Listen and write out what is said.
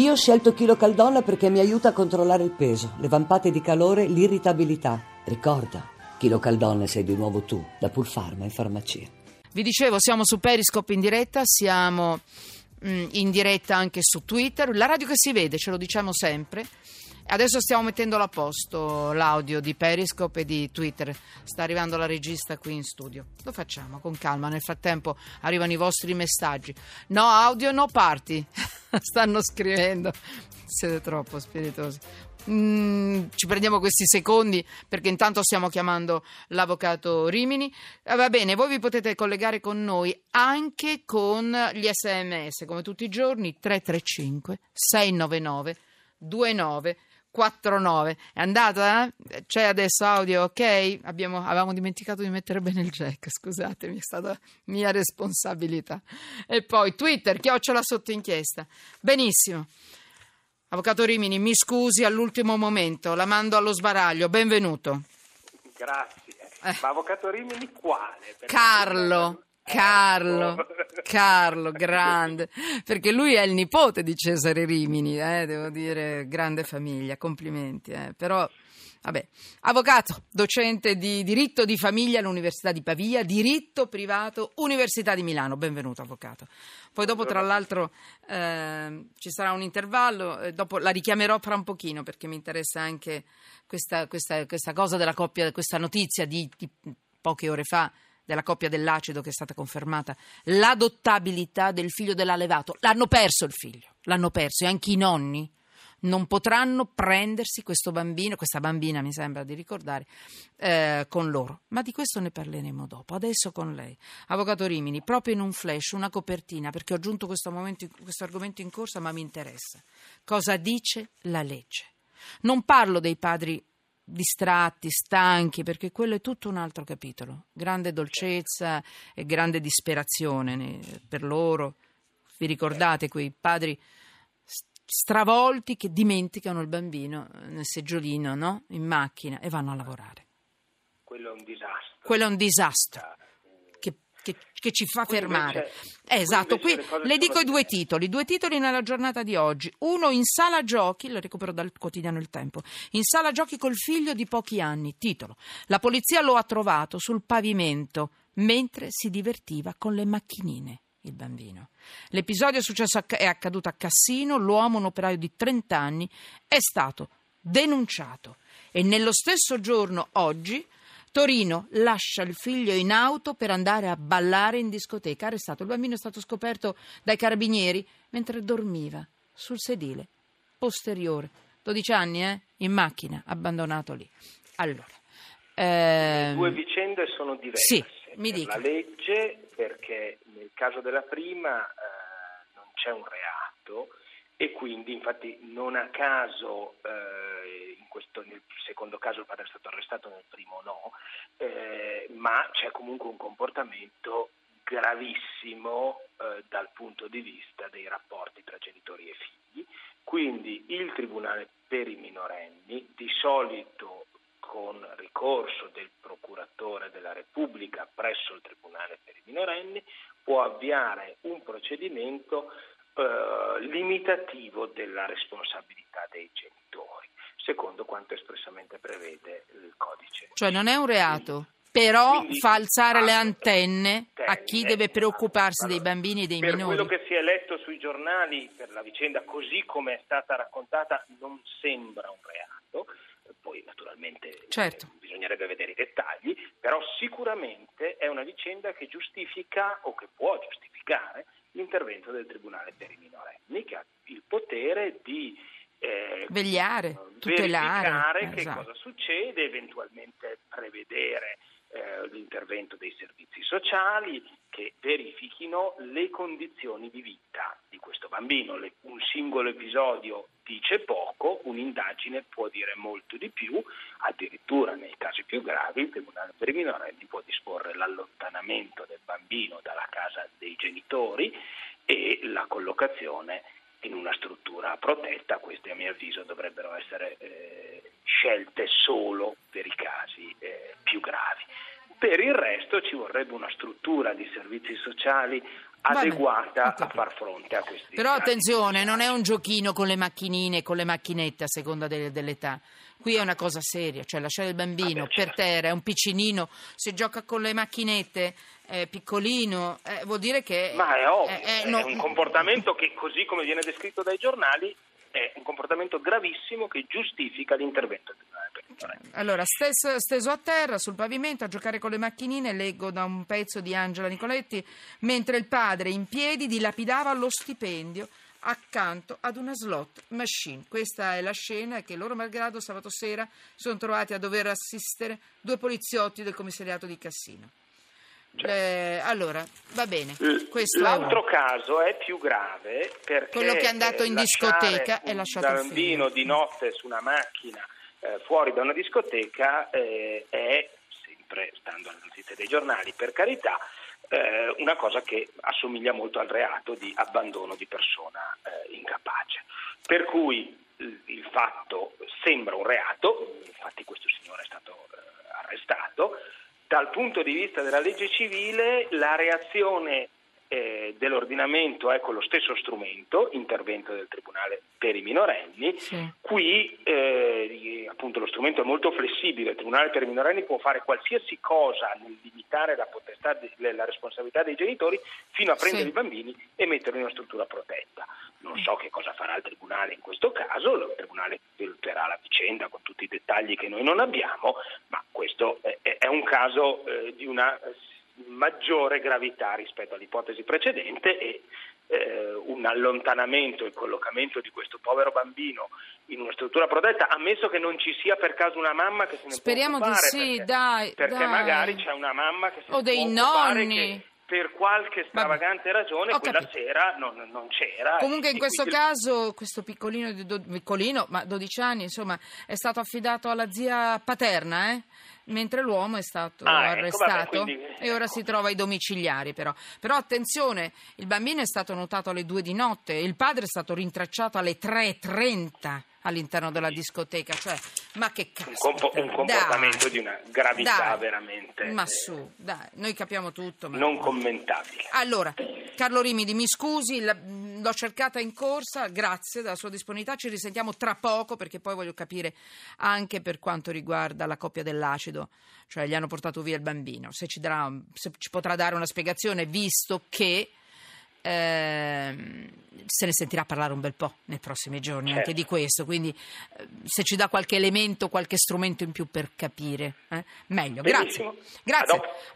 Io ho scelto Chilo Caldonna perché mi aiuta a controllare il peso, le vampate di calore, l'irritabilità. Ricorda, Chilo Caldonna sei di nuovo tu, da Pool Pharma in farmacia. Vi dicevo, siamo su Periscope in diretta, siamo in diretta anche su Twitter. La radio che si vede, ce lo diciamo sempre. Adesso stiamo mettendolo a posto l'audio di Periscope e di Twitter. Sta arrivando la regista qui in studio. Lo facciamo con calma. Nel frattempo arrivano i vostri messaggi. No audio, no party. Stanno scrivendo. Siete troppo spiritosi. Ci prendiamo questi secondi perché intanto stiamo chiamando l'avvocato Rimini. Va bene, voi vi potete collegare con noi anche con gli SMS, come tutti i giorni, 335 699 29 49. È andata? C'è adesso audio, ok? Avevamo dimenticato di mettere bene il jack, scusatemi, è stata mia responsabilità. E poi Twitter, @ sotto inchiesta. Benissimo. Avvocato Rimini, mi scusi all'ultimo momento, la mando allo sbaraglio. Benvenuto. Grazie. Ma avvocato Rimini quale? Perché Carlo, grande, perché lui è il nipote di Cesare Rimini, devo dire, grande famiglia, complimenti, però vabbè. Avvocato, docente di diritto di famiglia all'Università di Pavia, diritto privato, Università di Milano, benvenuto avvocato. Poi dopo tra l'altro ci sarà un intervallo, dopo la richiamerò fra un pochino perché mi interessa anche questa cosa della coppia, questa notizia di poche ore fa, della coppia dell'acido che è stata confermata, l'adottabilità del figlio dell'allevato. L'hanno perso il figlio, l'hanno perso, e anche i nonni non potranno prendersi questo bambino, questa bambina mi sembra di ricordare, con loro. Ma di questo ne parleremo dopo. Adesso con lei, avvocato Rimini, proprio in un flash, una copertina, perché ho aggiunto questo argomento in corsa, ma mi interessa. Cosa dice la legge? Non parlo dei padri distratti, stanchi, perché quello è tutto un altro capitolo. Grande dolcezza e grande disperazione per loro. Vi ricordate quei padri stravolti che dimenticano il bambino nel seggiolino, no? In macchina, e vanno a lavorare. Quello è un disastro. Che ci fa fermare. Esatto, qui le dico i due titoli nella giornata di oggi. Uno, in sala giochi, lo recupero dal quotidiano Il Tempo, in sala giochi col figlio di pochi anni, titolo: la polizia lo ha trovato sul pavimento mentre si divertiva con le macchinine, il bambino. L'episodio è accaduto a Cassino, l'uomo, un operaio di 30 anni, è stato denunciato. E nello stesso giorno, oggi, Torino lascia il figlio in auto per andare a ballare in discoteca. Arrestato. Il bambino è stato scoperto dai carabinieri mentre dormiva sul sedile posteriore. 12 anni, in macchina, abbandonato lì. Allora, le due vicende sono diverse. Sì, mi dica. La legge, perché nel caso della prima non c'è un reato e quindi, infatti, non a caso nel secondo caso il padre è stato arrestato, nel primo no, ma c'è comunque un comportamento gravissimo dal punto di vista dei rapporti tra genitori e figli. Quindi il Tribunale per i minorenni, di solito con ricorso del procuratore della Repubblica presso il Tribunale per i minorenni, può avviare un procedimento limitativo della responsabilità dei genitori, secondo quanto espressamente prevede il codice. Cioè non è un reato, però quindi, fa alzare le antenne a chi deve preoccuparsi dei bambini e dei minori. Per quello che si è letto sui giornali, per la vicenda così come è stata raccontata, non sembra un reato. Poi naturalmente bisognerebbe vedere i dettagli, però sicuramente è una vicenda che giustifica o che può giustificare l'intervento del Tribunale per i minorenni, che ha il potere di vegliare, tutelare che cosa succede, eventualmente prevedere l'intervento dei servizi sociali che verifichino le condizioni di vita di questo bambino. Un singolo episodio dice poco, un'indagine può dire molto di più, addirittura nei casi più gravi il Tribunale per i minorenni può disporre l'allontanamento del bambino dalla casa dei genitori e la collocazione in una struttura protetta. Queste a mio avviso dovrebbero essere scelte solo per i casi più gravi. Per il resto ci vorrebbe una struttura di servizi sociali adeguata a far fronte a questi. Però attenzione, non è un giochino con le macchinine, con le macchinette a seconda dell'età. Qui è una cosa seria, cioè lasciare il bambino per terra, è un piccinino, se gioca con le macchinette è piccolino, vuol dire che... Ma è ovvio, è un comportamento che, così come viene descritto dai giornali, è un comportamento gravissimo che giustifica l'intervento. Allora, steso a terra sul pavimento a giocare con le macchinine, leggo da un pezzo di Angela Nicoletti, mentre il padre in piedi dilapidava lo stipendio accanto ad una slot machine. Questa è la scena che loro malgrado sabato sera sono trovati a dover assistere due poliziotti del commissariato di Cassino. Allora, va bene. L'altro caso è più grave perché quello che è andato in discoteca è lasciato il bambino di notte su una macchina fuori da una discoteca è, sempre stando alle notizie dei giornali, per carità, una cosa che assomiglia molto al reato di abbandono di persona incapace. Per cui il fatto sembra un reato, infatti questo signore è stato arrestato. Dal punto di vista della legge civile la reazione dell'ordinamento è con lo stesso strumento, intervento del Tribunale per i minorenni, sì. Qui appunto lo strumento è molto flessibile, il Tribunale per i minorenni può fare qualsiasi cosa nel limitare la potestà, la responsabilità dei genitori fino a prendere sì. I bambini e metterli in una struttura protetta. Non so che cosa farà il Tribunale in questo caso, il Tribunale valuterà la vicenda con tutti i dettagli che noi non abbiamo, ma questo è un caso di una maggiore gravità rispetto all'ipotesi precedente e un allontanamento e collocamento di questo povero bambino in una struttura protetta, ammesso che non ci sia per caso una mamma che se ne speriamo può occupare, di sì, perché magari c'è una mamma che se ne dei può occupare nonni. Che per qualche stravagante ragione quella sera non c'era. Comunque in questo caso questo piccolino, ma 12 anni insomma, è stato affidato alla zia paterna, mentre l'uomo è stato arrestato e ora si trova ai domiciliari. Però attenzione, il bambino è stato notato alle 2 di notte, il padre è stato rintracciato alle 3:30 all'interno della discoteca, cioè ma che cazzo, un comportamento di una gravità veramente noi capiamo tutto ma non commentabile. Allora Carlo Rimini, mi scusi, l'ho cercata in corsa, grazie della sua disponibilità, ci risentiamo tra poco perché poi voglio capire anche per quanto riguarda la coppia dell'acido, cioè gli hanno portato via il bambino, se ci potrà dare una spiegazione, visto che se ne sentirà parlare un bel po' nei prossimi giorni, certo. Anche di questo, quindi se ci dà qualche elemento, qualche strumento in più per capire meglio. Benissimo. Grazie.